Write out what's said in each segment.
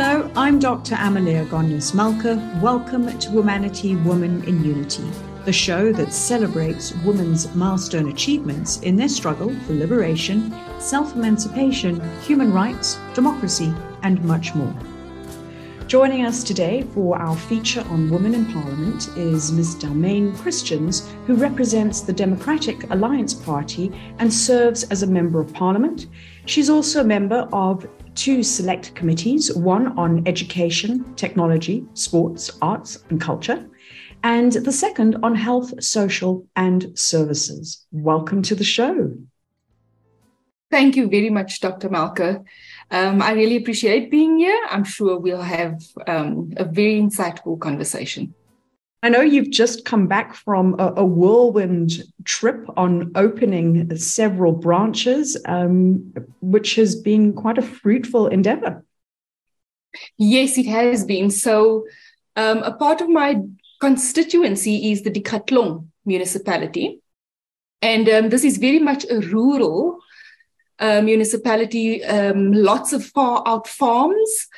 Hello, I'm Dr. Amalia Ghanies-Malker. Welcome to Womanity, Woman in Unity, the show that celebrates women's milestone achievements in their struggle for liberation, self-emancipation, human rights, democracy, and much more. Joining us today for our feature on Women in Parliament is Ms. Delmaine Christians, who represents the Democratic Alliance Party and serves as a Member of Parliament. She's also a member of two select committees, one on education, technology, sports, arts, and culture, and the second on health, social, and services. Welcome to the show. Thank you very much, Dr. Malker. I really appreciate being here. I'm sure we'll have a very insightful conversation. I know you've just come back from a whirlwind trip on opening several branches, which has been quite a fruitful endeavor. Yes, it has been. So a part of my constituency is the Dikatlong municipality. And this is very much a rural municipality, lots of far out farms.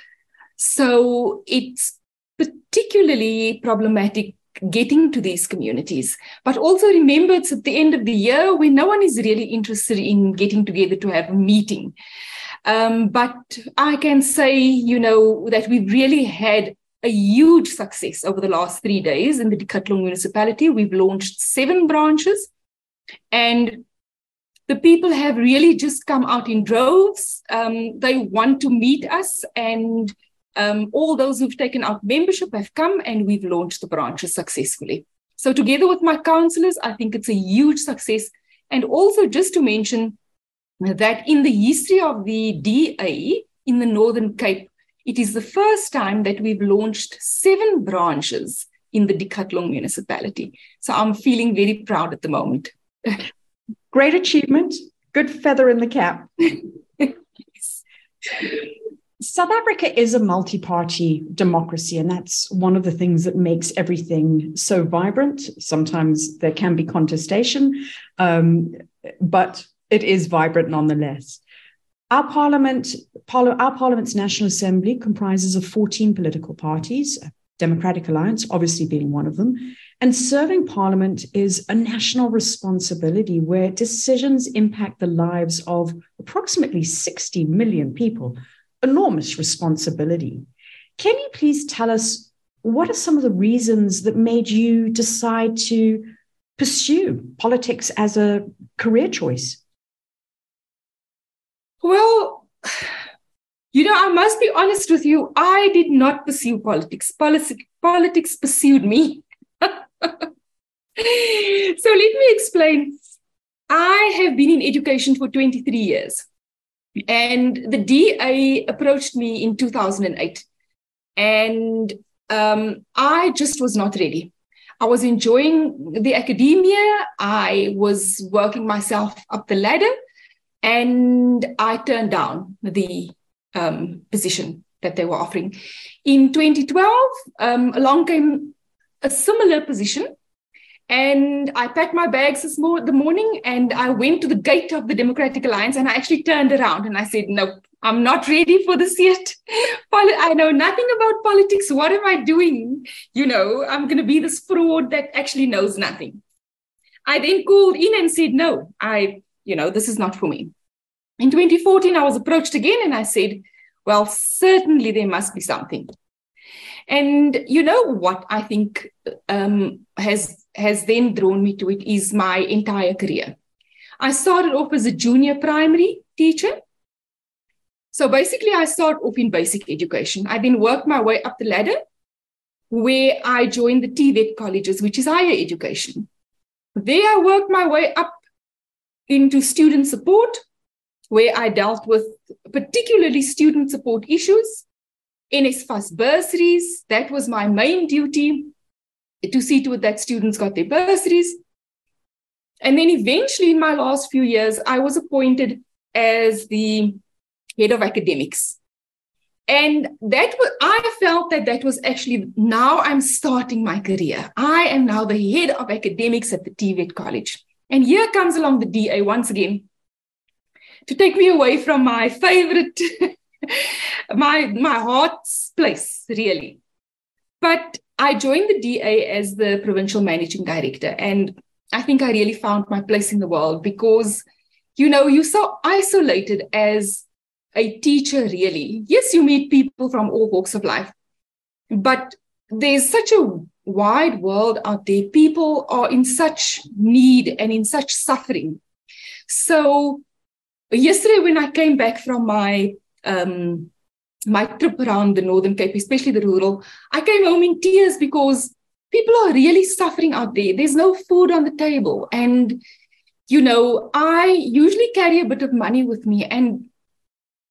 So it's particularly problematic getting to these communities. But also remember, it's at the end of the year when no one is really interested in getting together to have a meeting. But I can say, that we've really had a huge success over the last 3 days in the Dikatlong municipality. We've launched 7 branches, and the people have really just come out in droves. They want to meet us, and all those who've taken out membership have come, and we've launched the branches successfully. So together with my councillors, I think it's a huge success. And also just to mention that in the history of the DA in the Northern Cape, it is the first time that we've launched 7 branches in the Dikatlong municipality. So I'm feeling very proud at the moment. Great achievement. Good feather in the cap. Yes. South Africa is a multi-party democracy, and that's one of the things that makes everything so vibrant. Sometimes there can be contestation, but it is vibrant nonetheless. Our Parliament's National Assembly comprises of 14 political parties, Democratic Alliance obviously being one of them. And serving Parliament is a national responsibility where decisions impact the lives of approximately 60 million people. Enormous responsibility. Can you please tell us what are some of the reasons that made you decide to pursue politics as a career choice? Well, I must be honest with you. I did not pursue politics. Politics pursued me. So let me explain. I have been in education for 23 years. And the DA approached me in 2008. And I just was not ready. I was enjoying the academia. I was working myself up the ladder. And I turned down the position that they were offering. In 2012, along came a similar position. And I packed my bags this morning and I went to the gate of the Democratic Alliance, and I actually turned around and I said, no, I'm not ready for this yet. I know nothing about politics. What am I doing? I'm going to be this fraud that actually knows nothing. I then called in and said, no, this is not for me. In 2014, I was approached again and I said, well, certainly there must be something. And you know what I think has then drawn me to it is my entire career. I started off as a junior primary teacher. So basically, I started off in basic education. I then worked my way up the ladder, where I joined the TVET colleges, which is higher education. There I worked my way up into student support, where I dealt with particularly student support issues. NSFAS bursaries, that was my main duty, to see to it that students got their bursaries. And then eventually in my last few years, I was appointed as the head of academics. And I felt that was actually, now I'm starting my career. I am now the head of academics at the TVET college. And here comes along the DA once again to take me away from my favorite my heart's place, really. But I joined the DA as the provincial managing director, and I think I really found my place in the world because, you know, you're so isolated as a teacher, really. Yes, you meet people from all walks of life, but there's such a wide world out there. People are in such need and in such suffering. So yesterday when I came back from my my trip around the Northern Cape, especially the rural, I came home in tears because people are really suffering out there. There's no food on the table. And, you know, I usually carry a bit of money with me. And,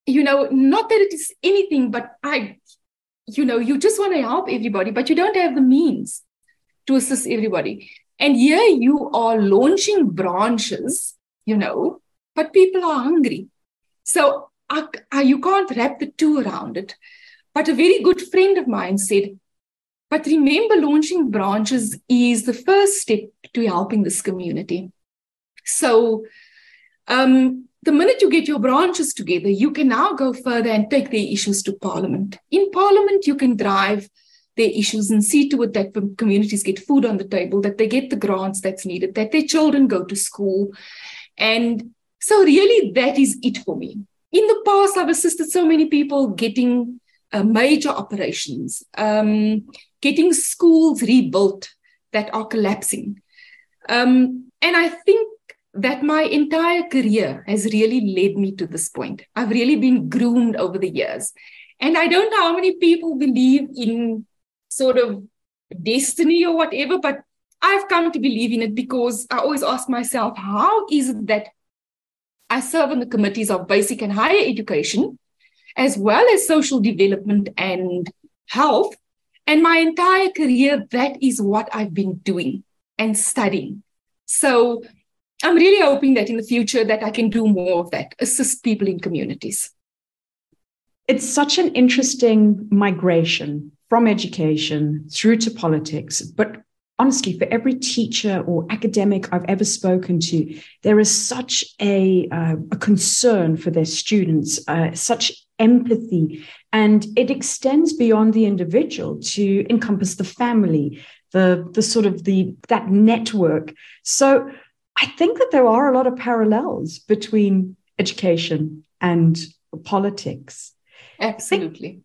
you know, not that it is anything, but you just want to help everybody, but you don't have the means to assist everybody. And here you are launching branches, you know, but people are hungry. So you can't wrap the two around it. But a very good friend of mine said, but remember, launching branches is the first step to helping this community. So the minute you get your branches together, you can now go further and take their issues to Parliament. In Parliament, you can drive their issues and see to it that communities get food on the table, that they get the grants that's needed, that their children go to school. And so really, that is it for me. In the past, I've assisted so many people getting major operations, getting schools rebuilt that are collapsing. And I think that my entire career has really led me to this point. I've really been groomed over the years. And I don't know how many people believe in sort of destiny or whatever, but I've come to believe in it because I always ask myself, how is it that I serve on the committees of basic and higher education, as well as social development and health? And my entire career, that is what I've been doing and studying. So I'm really hoping that in the future that I can do more of that, assist people in communities. It's such an interesting migration from education through to politics. But honestly, for every teacher or academic I've ever spoken to, there is such a concern for their students, such empathy. And it extends beyond the individual to encompass the family, that network. So I think that there are a lot of parallels between education and politics. Absolutely.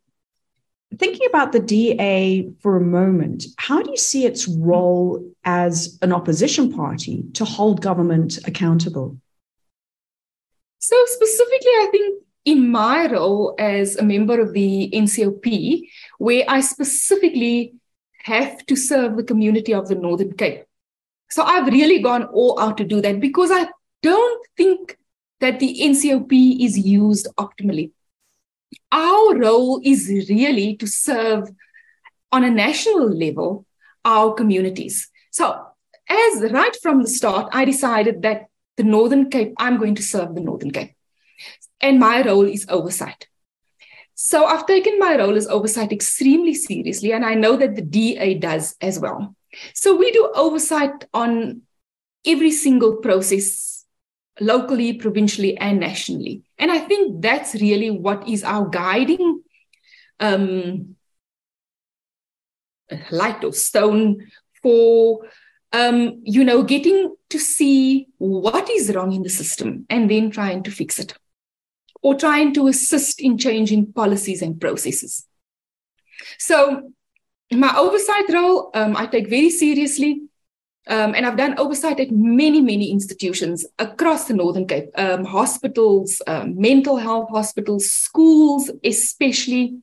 Thinking about the DA for a moment, how do you see its role as an opposition party to hold government accountable? So specifically, I think in my role as a member of the NCOP, where I specifically have to serve the community of the Northern Cape. So I've really gone all out to do that because I don't think that the NCOP is used optimally. Our role is really to serve on a national level our communities. So as right from the start, I decided that the Northern Cape, I'm going to serve the Northern Cape. And my role is oversight. So I've taken my role as oversight extremely seriously, and I know that the DA does as well. So we do oversight on every single process, locally, provincially, and nationally. And I think that's really what is our guiding light or stone for, getting to see what is wrong in the system and then trying to fix it or trying to assist in changing policies and processes. So my oversight role, I take very seriously, and I've done oversight at many, many institutions across the Northern Cape, hospitals, mental health hospitals, schools, especially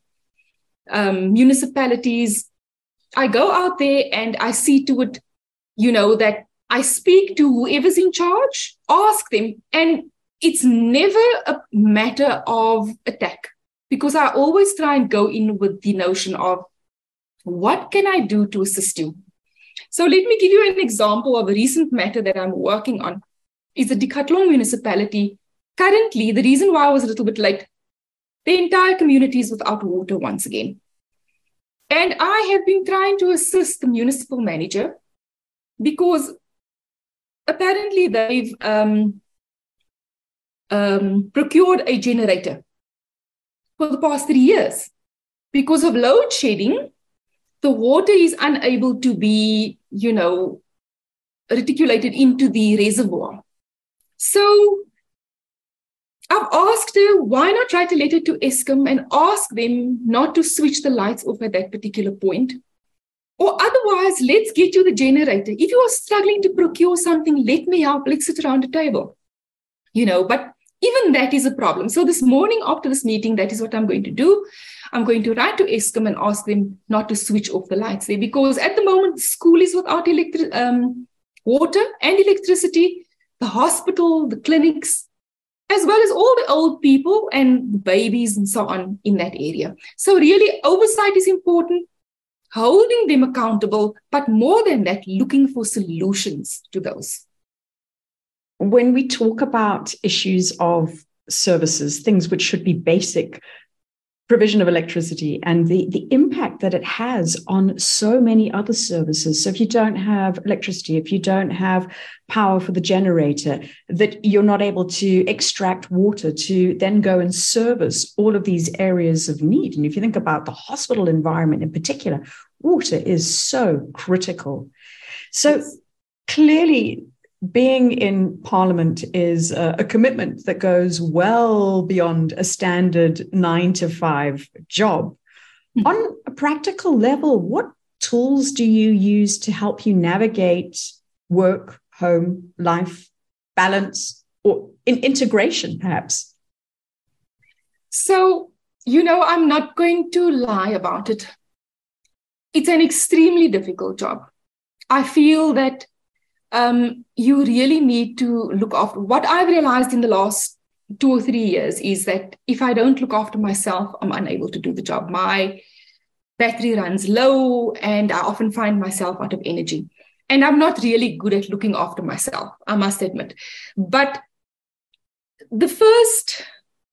municipalities. I go out there and I see to it, you know, that I speak to whoever's in charge, ask them, and it's never a matter of attack because I always try and go in with the notion of, what can I do to assist you? So let me give you an example of a recent matter that I'm working on. It's the Dikatlong municipality. Currently, the reason why I was a little bit late, the entire community is without water once again. And I have been trying to assist the municipal manager because apparently they've procured a generator for the past 3 years. Because of load shedding, the water is unable to be, reticulated into the reservoir. So I've asked her, why not write a letter to Eskom and ask them not to switch the lights off at that particular point? Or otherwise, let's get you the generator. If you are struggling to procure something, let me help. Let's sit around the table. But even that is a problem. So this morning after this meeting, that is what I'm going to do. I'm going to write to Eskom and ask them not to switch off the lights there, because at the moment, school is without water and electricity, the hospital, the clinics, as well as all the old people and the babies and so on in that area. So really, oversight is important, holding them accountable, but more than that, looking for solutions to those. When we talk about issues of services, things which should be basic, provision of electricity and the impact that it has on so many other services. So if you don't have electricity, if you don't have power for the generator, that you're not able to extract water to then go and service all of these areas of need. And if you think about the hospital environment in particular, water is so critical. So clearly, being in Parliament is a commitment that goes well beyond a standard 9-to-5 job. Mm-hmm. On a practical level, what tools do you use to help you navigate work, home, life, balance, or in integration, perhaps? So, I'm not going to lie about it. It's an extremely difficult job. I feel that you really need to look after. What I've realized in the last 2 or 3 years is that if I don't look after myself, I'm unable to do the job. My battery runs low and I often find myself out of energy. And I'm not really good at looking after myself, I must admit. But the first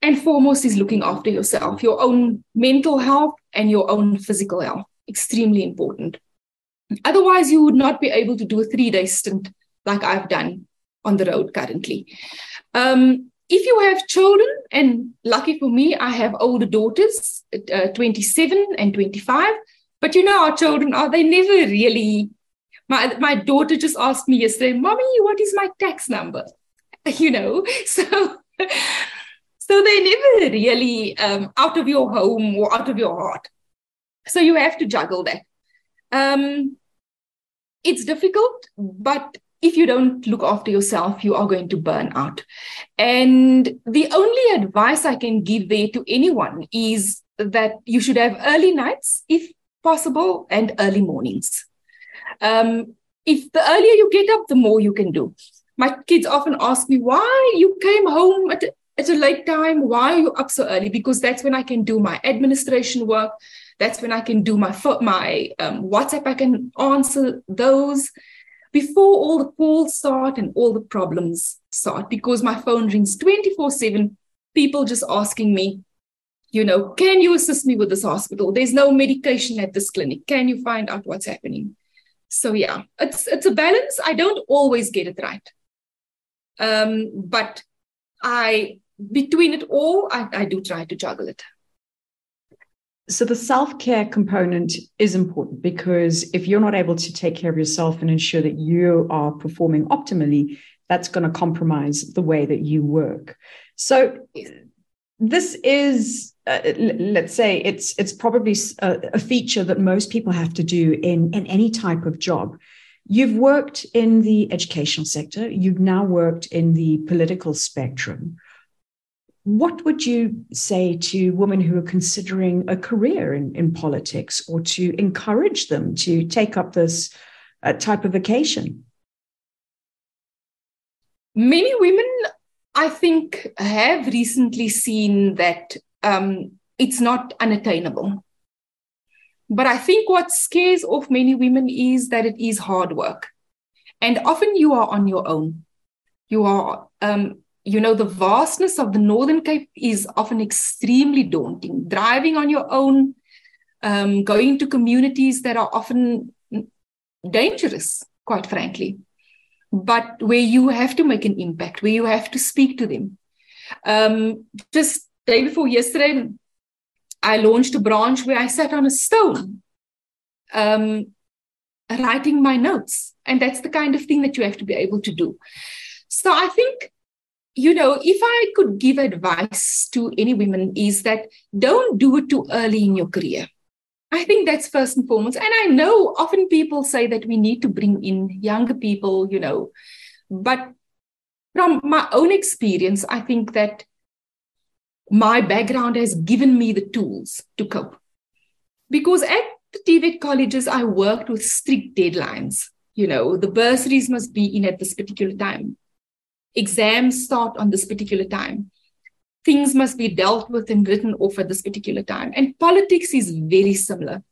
and foremost is looking after yourself, your own mental health and your own physical health. Extremely important. Otherwise, you would not be able to do a 3-day stint like I've done on the road currently. If you have children, and lucky for me, I have older daughters, 27 and 25. But our children are, they never really... My daughter just asked me yesterday, Mommy, what is my tax number? So they never really out of your home or out of your heart. So you have to juggle that. It's difficult, but if you don't look after yourself, you are going to burn out. And the only advice I can give there to anyone is that you should have early nights, if possible, and early mornings. If the earlier you get up, the more you can do. My kids often ask me, why you came home at a late time? Why are you up so early? Because that's when I can do my administration work. That's when I can do my WhatsApp. I can answer those before all the calls start and all the problems start, because my phone rings 24/7. People just asking me, can you assist me with this hospital? There's no medication at this clinic. Can you find out what's happening? So, yeah, it's a balance. I don't always get it right. But between it all, I do try to juggle it. So the self-care component is important, because if you're not able to take care of yourself and ensure that you are performing optimally, that's going to compromise the way that you work. So this is, let's say, it's probably a feature that most people have to do in any type of job. You've worked in the educational sector. You've now worked in the political spectrum. What would you say to women who are considering a career in politics, or to encourage them to take up this type of vocation? Many women, I think, have recently seen that it's not unattainable. But I think what scares off many women is that it is hard work. And often you are on your own. You are... the vastness of the Northern Cape is often extremely daunting. Driving on your own, going to communities that are often dangerous, quite frankly, but where you have to make an impact, where you have to speak to them. Just day before yesterday, I launched a branch where I sat on a stone writing my notes. And that's the kind of thing that you have to be able to do. So I think, you know, if I could give advice to any women is that don't do it too early in your career. I think that's first and foremost. And I know often people say that we need to bring in younger people, you know, but from my own experience, I think that my background has given me the tools to cope. Because at the TVET colleges, I worked with strict deadlines. You know, the bursaries must be in at this particular time. Exams start on this particular time. Things must be dealt with and written off at this particular time. And politics is very similar.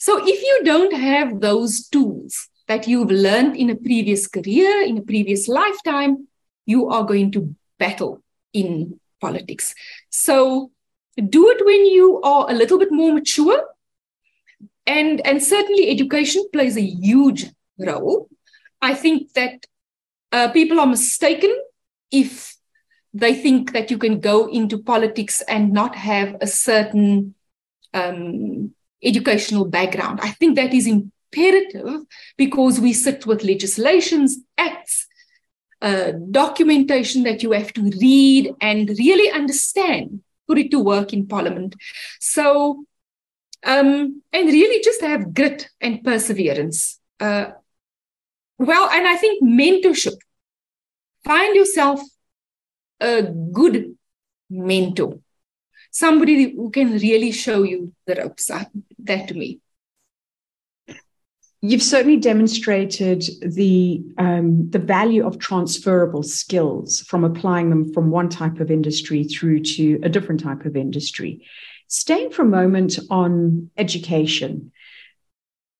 So if you don't have those tools that you've learned in a previous career, in a previous lifetime, you are going to battle in politics. So do it when you are a little bit more mature. And certainly education plays a huge role. I think that people are mistaken if they think that you can go into politics and not have a certain educational background. I think that is imperative because we sit with legislations, acts, documentation that you have to read and really understand for it to work in Parliament. So, and really just have grit and perseverance. And I think mentorship. Find yourself a good mentor, somebody who can really show you the ropes. That to me. You've certainly demonstrated the value of transferable skills from applying them from one type of industry through to a different type of industry. Staying for a moment on education,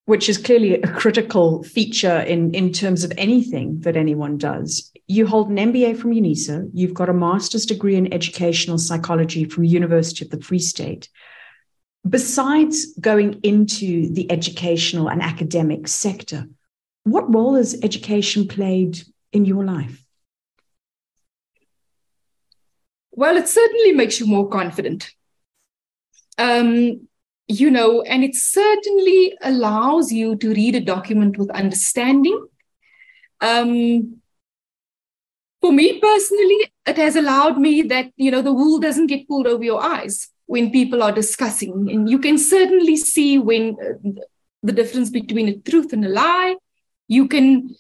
which is clearly a critical feature in terms of anything that anyone does. You hold an MBA from UNISA. You've got a master's degree in educational psychology from University of the Free State. Besides going into the educational and academic sector, what role has education played in your life? Well, it certainly makes you more confident. You know, and it certainly allows you to read a document with understanding. For me personally, it has allowed me that, you know, the wool doesn't get pulled over your eyes when people are discussing. And you can certainly see when the difference between a truth and a lie. You can,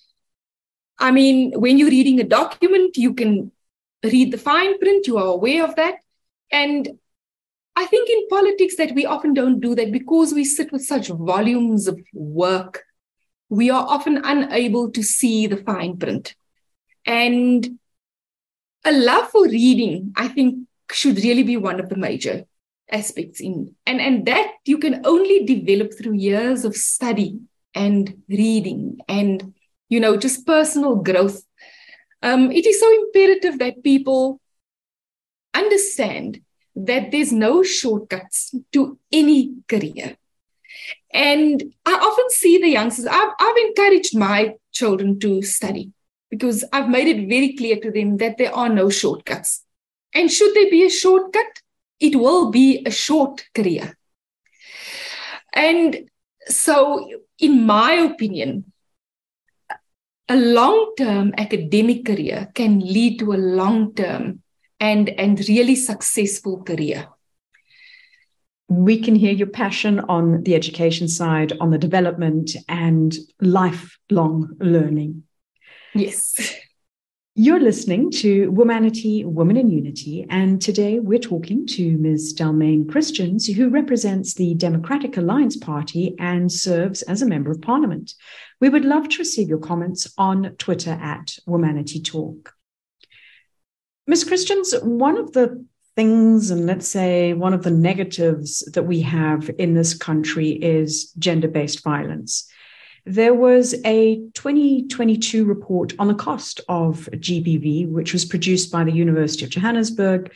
I mean, when you're reading a document, you can read the fine print, you are aware of that. And I think in politics that we often don't do that because we sit with such volumes of work. We are often unable to see the fine print. And a love for reading, I think, should really be one of the major aspects in, and that you can only develop through years of study and reading and, you know, just personal growth. It is so imperative that people understand that there's no shortcuts to any career. And I often see the youngsters, I've encouraged my children to study because I've made it very clear to them that there are no shortcuts. And should there be a shortcut, it will be a short career. And so, in my opinion, a long-term academic career can lead to a long-term and really successful career. We can hear your passion on the education side, on the development and lifelong learning. Yes. You're listening to Womanity, Women in Unity, and today we're talking to Ms. Delmaine Christians, who represents the Democratic Alliance Party and serves as a Member of Parliament. We would love to receive your comments on Twitter at Womanity Talk. Ms. Christians, one of the things, and let's say one of the negatives that we have in this country is gender-based violence. There was a 2022 report on the cost of GBV, which was produced by the University of Johannesburg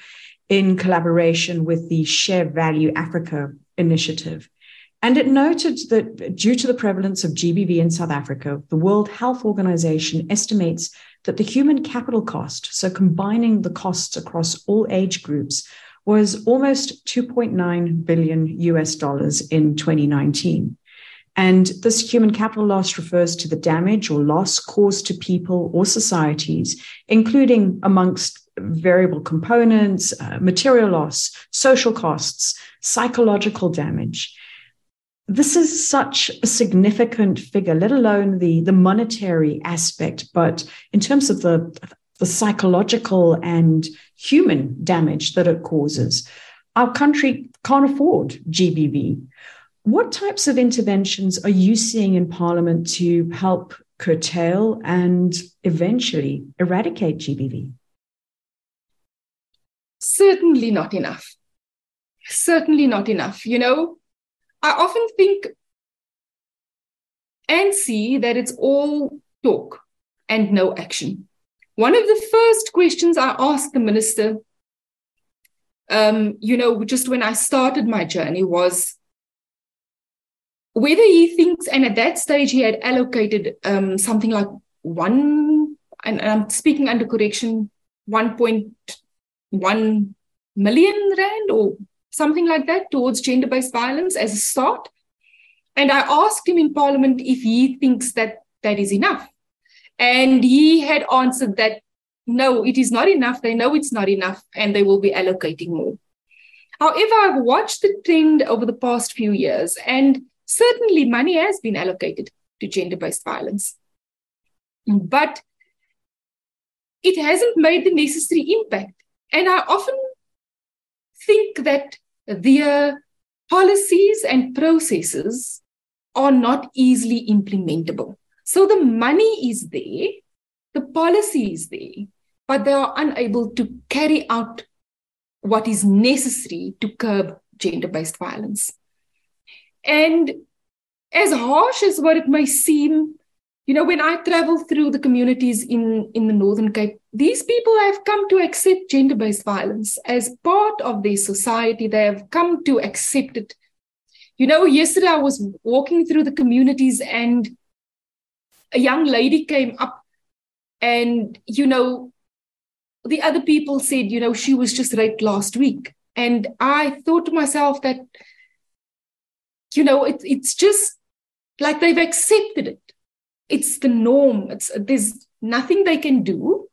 in collaboration with the Share Value Africa Initiative. And it noted that due to the prevalence of GBV in South Africa, the World Health Organization estimates that the human capital cost, so combining the costs across all age groups, was almost $2.9 billion in 2019. And this human capital loss refers to the damage or loss caused to people or societies, including amongst variable components, material loss, social costs, psychological damage. This is such a significant figure, let alone the monetary aspect, but in terms of the psychological and human damage that it causes, our country can't afford GBV. What types of interventions are you seeing in Parliament to help curtail and eventually eradicate GBV? Certainly not enough. Certainly not enough. You know, I often think and see that it's all talk and no action. One of the first questions I asked the minister, just when I started my journey was, whether he thinks, and at that stage he had allocated something like one, and I'm speaking under correction, 1.1 million rand or something like that towards gender-based violence as a start. And I asked him in Parliament if he thinks that that is enough. And he had answered that, no, it is not enough. They know it's not enough and they will be allocating more. However, I've watched the trend over the past few years, and certainly money has been allocated to gender-based violence, but it hasn't made the necessary impact. And I often think that their policies and processes are not easily implementable. So the money is there, the policy is there, but they are unable to carry out what is necessary to curb gender-based violence. And as harsh as what it may seem, you know, when I travel through the communities in the Northern Cape, these people have come to accept gender-based violence as part of their society. They have come to accept it. You know, yesterday I was walking through the communities and a young lady came up and, you know, the other people said, you know, she was just raped last week. And I thought to myself that, you know, it's just like they've accepted it. It's the norm. There's nothing they can do.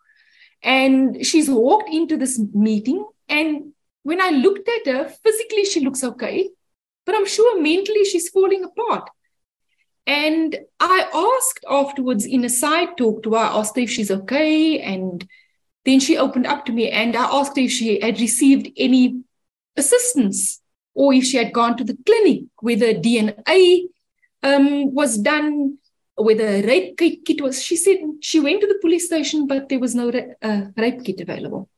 And she's walked into this meeting. And when I looked at her, physically she looks okay. But I'm sure mentally she's falling apart. And I asked afterwards in a side talk to her, I asked her if she's okay. And then she opened up to me and I asked her if she had received any assistance, or if she had gone to the clinic, whether DNA was done, whether a rape kit was. She said she went to the police station, but there was no rape kit available.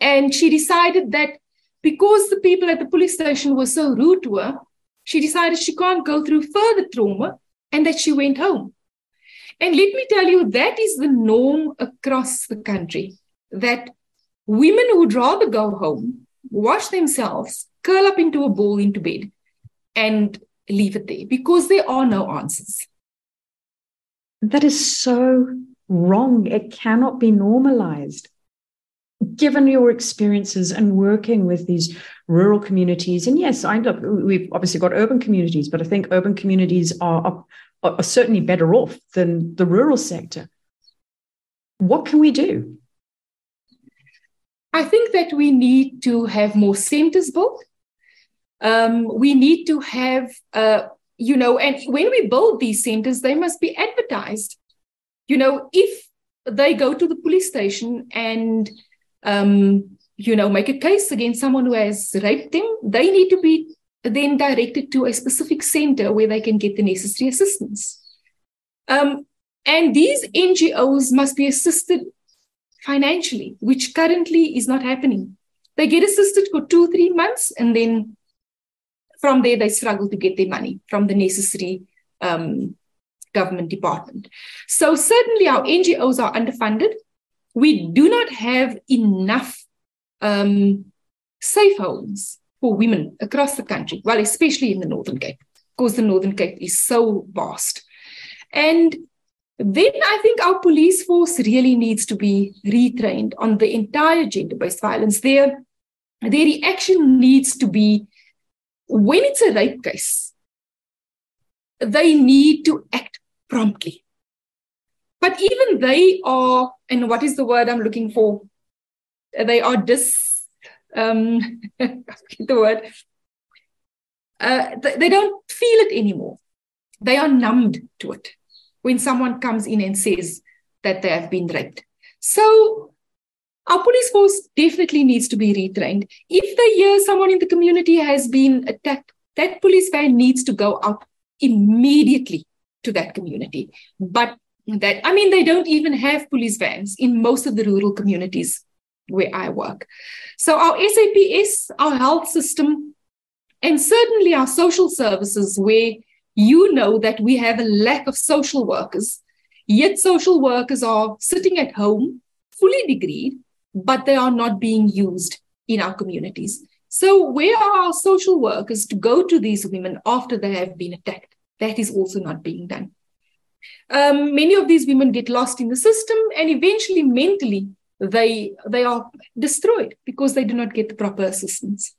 And she decided that because the people at the police station were so rude to her, she decided she can't go through further trauma and that she went home. And let me tell you, that is the norm across the country, that women would rather go home, wash themselves, curl up into a ball into bed and leave it there because there are no answers. That is so wrong. It cannot be normalized. Given your experiences and working with these rural communities, and yes, we've obviously got urban communities, but I think urban communities are certainly better off than the rural sector. What can we do? I think that we need to have more centers built. We need to have, and when we build these centers, they must be advertised. You know, if they go to the police station and, make a case against someone who has raped them, they need to be then directed to a specific center where they can get the necessary assistance. And these NGOs must be assisted financially, which currently is not happening. They get assisted for 2-3 months, and then from there they struggle to get their money from the necessary government department. So certainly our NGOs are underfunded. We do not have enough safe homes for women across the country, well, especially in the Northern Cape, because the Northern Cape is so vast. And then I think our police force really needs to be retrained on the entire gender-based violence. Their their reaction needs to be, when it's a rape case, they need to act promptly. But even they are, and what is the word I'm looking for? They are they don't feel it anymore. They are numbed to it when someone comes in and says that they have been raped. So our police force definitely needs to be retrained. If they hear someone in the community has been attacked, that police van needs to go out immediately to that community. But they don't even have police vans in most of the rural communities where I work. So our SAPS, our health system, and certainly our social services, where you know that we have a lack of social workers, yet social workers are sitting at home, fully degreed, but they are not being used in our communities. So where are our social workers to go to these women after they have been attacked? That is also not being done. Many of these women get lost in the system, and eventually mentally they are destroyed because they do not get the proper assistance.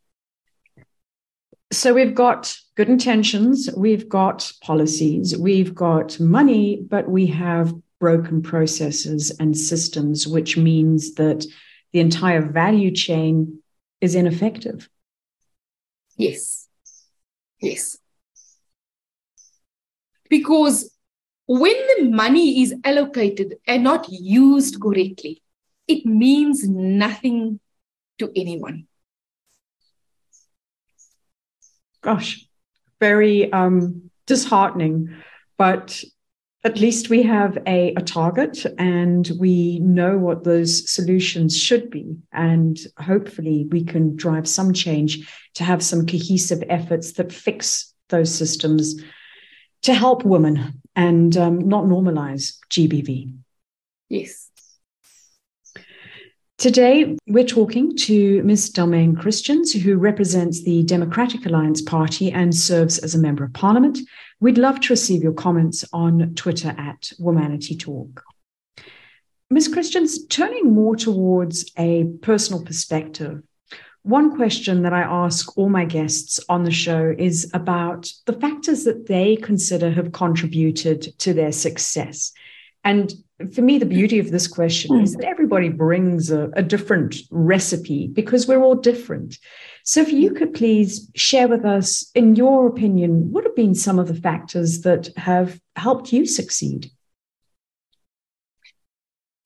So we've got good intentions, we've got policies, we've got money, but we have broken processes and systems, which means that the entire value chain is ineffective. Yes. Because when the money is allocated and not used correctly, it means nothing to anyone. Gosh, very disheartening, but at least we have a target and we know what those solutions should be. And hopefully we can drive some change to have some cohesive efforts that fix those systems to help women and not normalize GBV. Yes. Today, we're talking to Ms. Delmaine Christians, who represents the Democratic Alliance Party and serves as a Member of Parliament. We'd love to receive your comments on Twitter at Womanity Talk. Ms. Christians, turning more towards a personal perspective, one question that I ask all my guests on the show is about the factors that they consider have contributed to their success. And for me, the beauty of this question is that everybody brings a different recipe because we're all different. So if you could please share with us, in your opinion, what have been some of the factors that have helped you succeed?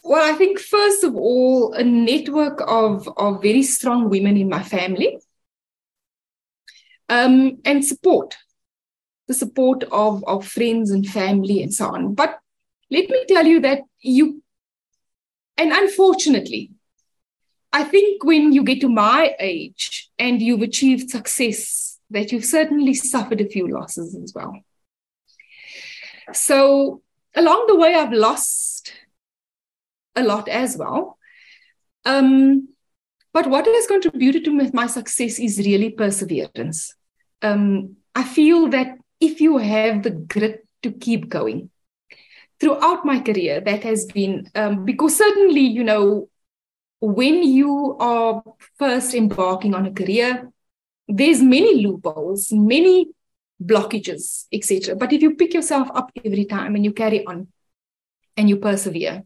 Well, I think, first of all, a network of very strong women in my family and support, the support of friends and family and so on. But let me tell you that unfortunately, I think when you get to my age and you've achieved success, that you've certainly suffered a few losses as well. So along the way, I've lost a lot as well. But what has contributed to my success is really perseverance. I feel that if you have the grit to keep going, throughout my career, that has been, because certainly, when you are first embarking on a career, there's many loopholes, many blockages, etc. But if you pick yourself up every time and you carry on and you persevere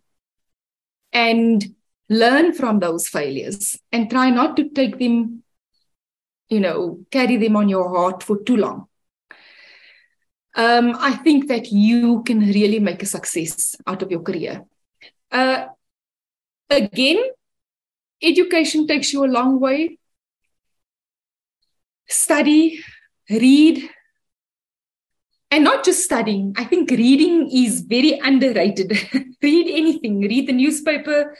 and learn from those failures and try not to take them, carry them on your heart for too long, I think that you can really make a success out of your career. Again, education takes you a long way. Study, read, and not just studying. I think reading is very underrated. Read anything. Read the newspaper,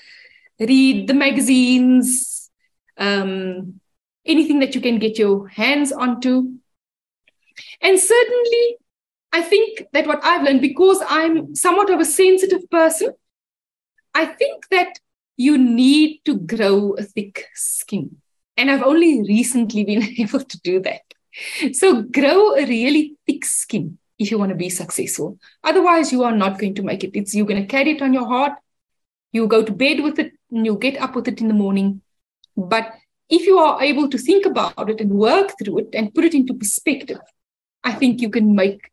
read the magazines, anything that you can get your hands onto. And certainly, I think that what I've learned, because I'm somewhat of a sensitive person, I think that you need to grow a thick skin. And I've only recently been able to do that. So grow a really thick skin if you want to be successful. Otherwise, you are not going to make it. You're going to carry it on your heart. You go to bed with it and you get up with it in the morning. But if you are able to think about it and work through it and put it into perspective, I think you can make,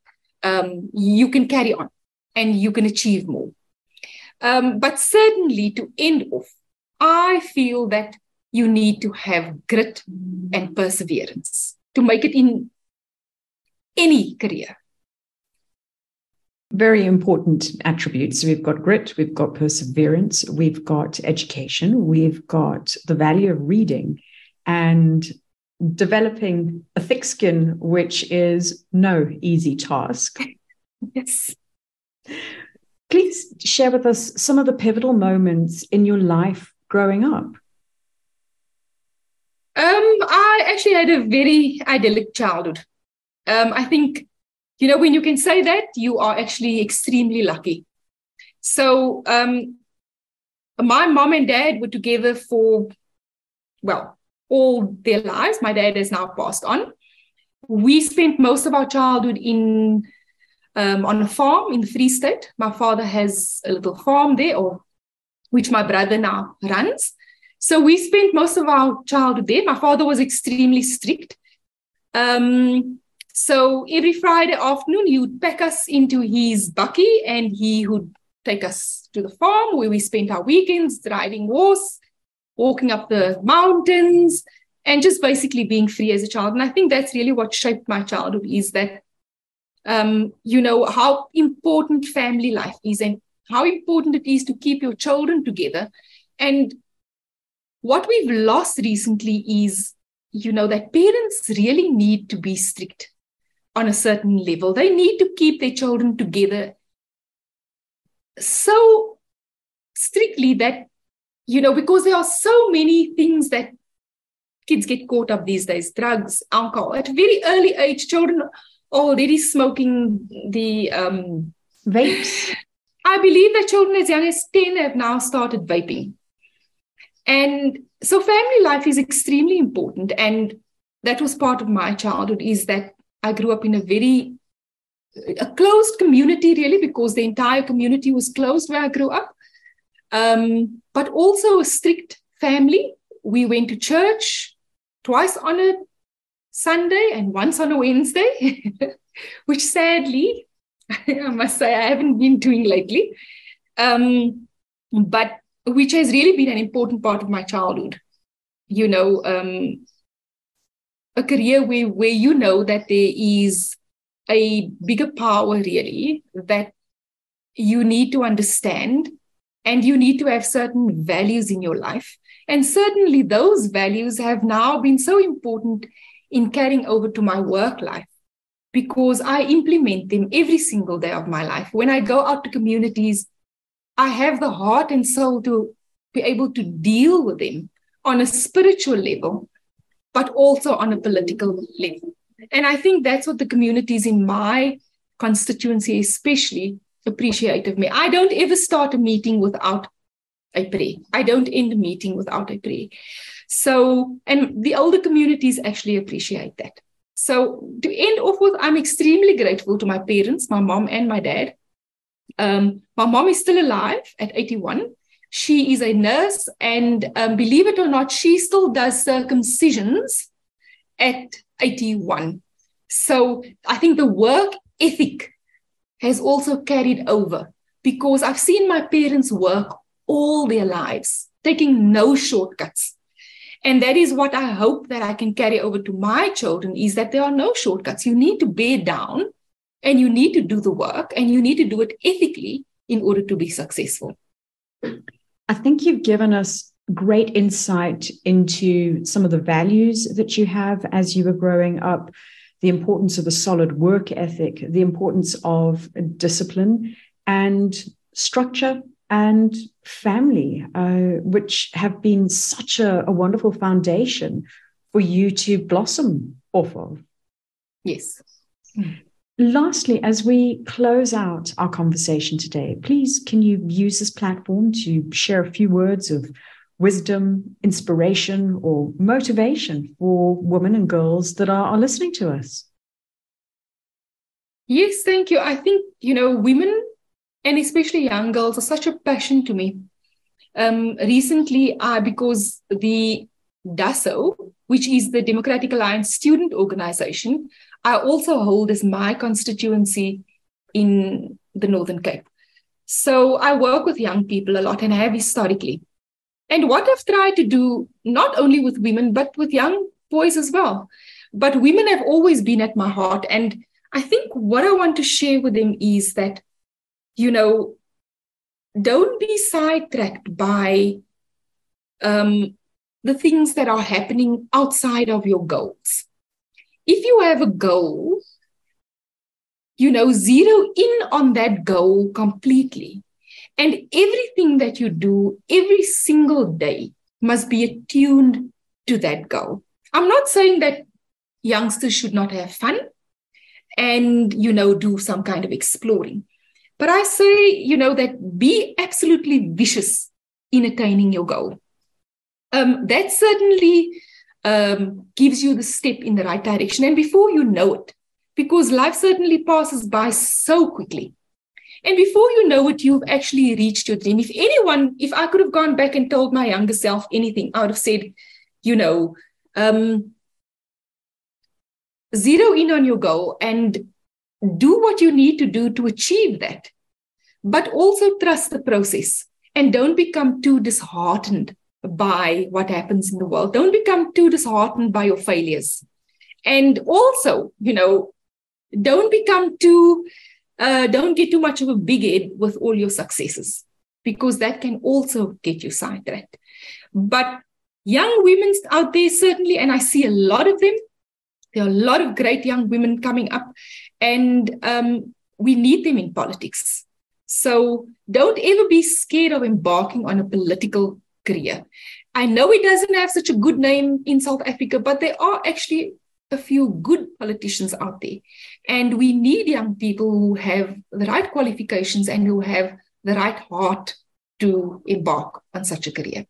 you can carry on and you can achieve more. But certainly to end off, I feel that you need to have grit and perseverance to make it in any career. Very important attributes. We've got grit, we've got perseverance, we've got education, we've got the value of reading and developing a thick skin, which is no easy task. Yes. Please share with us some of the pivotal moments in your life growing up. I actually had a very idyllic childhood. I think, you know, when you can say that, you are actually extremely lucky. So my mom and dad were together for, well, all their lives. My dad has now passed on. We spent most of our childhood in on a farm in the Free State. My father has a little farm there, which my brother now runs. So we spent most of our childhood there. My father was extremely strict. So every Friday afternoon, he would pack us into his buggy and he would take us to the farm where we spent our weekends riding horse, walking up the mountains, and just basically being free as a child. And I think that's really what shaped my childhood, is that you know, how important family life is and how important it is to keep your children together. And what we've lost recently is, you know, that parents really need to be strict on a certain level. They need to keep their children together so strictly that, you know, because there are so many things that kids get caught up these days, drugs, alcohol. At a very early age, children already smoking the vapes. I believe that children as young as 10 have now started vaping. And so family life is extremely important. And that was part of my childhood, is that I grew up in a very closed community, really, because the entire community was closed where I grew up. But also a strict family. We went to church twice on a Sunday and once on a Wednesday, which sadly, I must say, I haven't been doing lately. But which has really been an important part of my childhood. You know, a career where you know that there is a bigger power, really, that you need to understand and you need to have certain values in your life. And certainly those values have now been so important in carrying over to my work life, because I implement them every single day of my life. When I go out to communities, I have the heart and soul to be able to deal with them on a spiritual level, but also on a political level. And I think that's what the communities in my constituency especially appreciate of me. I don't ever start a meeting without a prayer. I don't end a meeting without a prayer. So, and the older communities actually appreciate that. So to end off with, I'm extremely grateful to my parents, my mom and my dad. My mom is still alive at 81. She is a nurse, and believe it or not, she still does circumcisions at 81. So I think the work ethic has also carried over, because I've seen my parents work all their lives, taking no shortcuts. And that is what I hope that I can carry over to my children, is that there are no shortcuts. You need to bear down and you need to do the work and you need to do it ethically in order to be successful. I think you've given us great insight into some of the values that you have as you were growing up, the importance of the solid work ethic, the importance of discipline and structure and family, which have been such a wonderful foundation for you to blossom off of. Yes. Lastly, as we close out our conversation today, please, can you use this platform to share a few words of wisdom, inspiration, or motivation for women and girls that are listening to us? Yes, thank you. I think, you know, women, and especially young girls, are such a passion to me. Recently, because the DASO, which is the Democratic Alliance student organization, I also hold as my constituency in the Northern Cape. So I work with young people a lot, and I have historically. And what I've tried to do, not only with women, but with young boys as well. But women have always been at my heart. And I think what I want to share with them is that, you know, don't be sidetracked by the things that are happening outside of your goals. If you have a goal, you know, zero in on that goal completely. And everything that you do every single day must be attuned to that goal. I'm not saying that youngsters should not have fun and, you know, do some kind of exploring. But I say, you know, that be absolutely vicious in attaining your goal. That certainly gives you the step in the right direction. And before you know it, because life certainly passes by so quickly. And before you know it, you've actually reached your dream. If I could have gone back and told my younger self anything, I would have said, you know, zero in on your goal and do what you need to do to achieve that. But also trust the process and don't become too disheartened by what happens in the world. Don't become too disheartened by your failures. And also, you know, don't get too much of a big head with all your successes, because that can also get you sidetracked. But young women out there certainly, and I see a lot of them, there are a lot of great young women coming up, and we need them in politics. So don't ever be scared of embarking on a political career. I know it doesn't have such a good name in South Africa, but there are actually a few good politicians out there. And we need young people who have the right qualifications and who have the right heart to embark on such a career.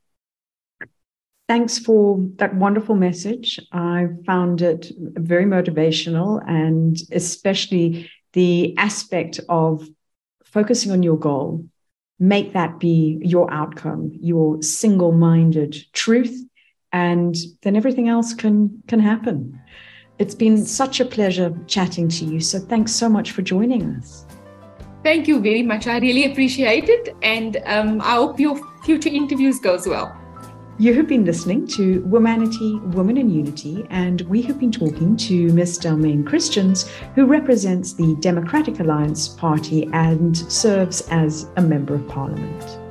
Thanks for that wonderful message. I found it very motivational, and especially the aspect of focusing on your goal. Make that be your outcome, your single-minded truth, and then everything else can happen. It's been such a pleasure chatting to you. So thanks so much for joining us. Thank you very much. I really appreciate it. And I hope your future interviews goes well. You have been listening to Womanity, Women in Unity, and we have been talking to Ms. Delmaine Christians, who represents the Democratic Alliance Party and serves as a Member of Parliament.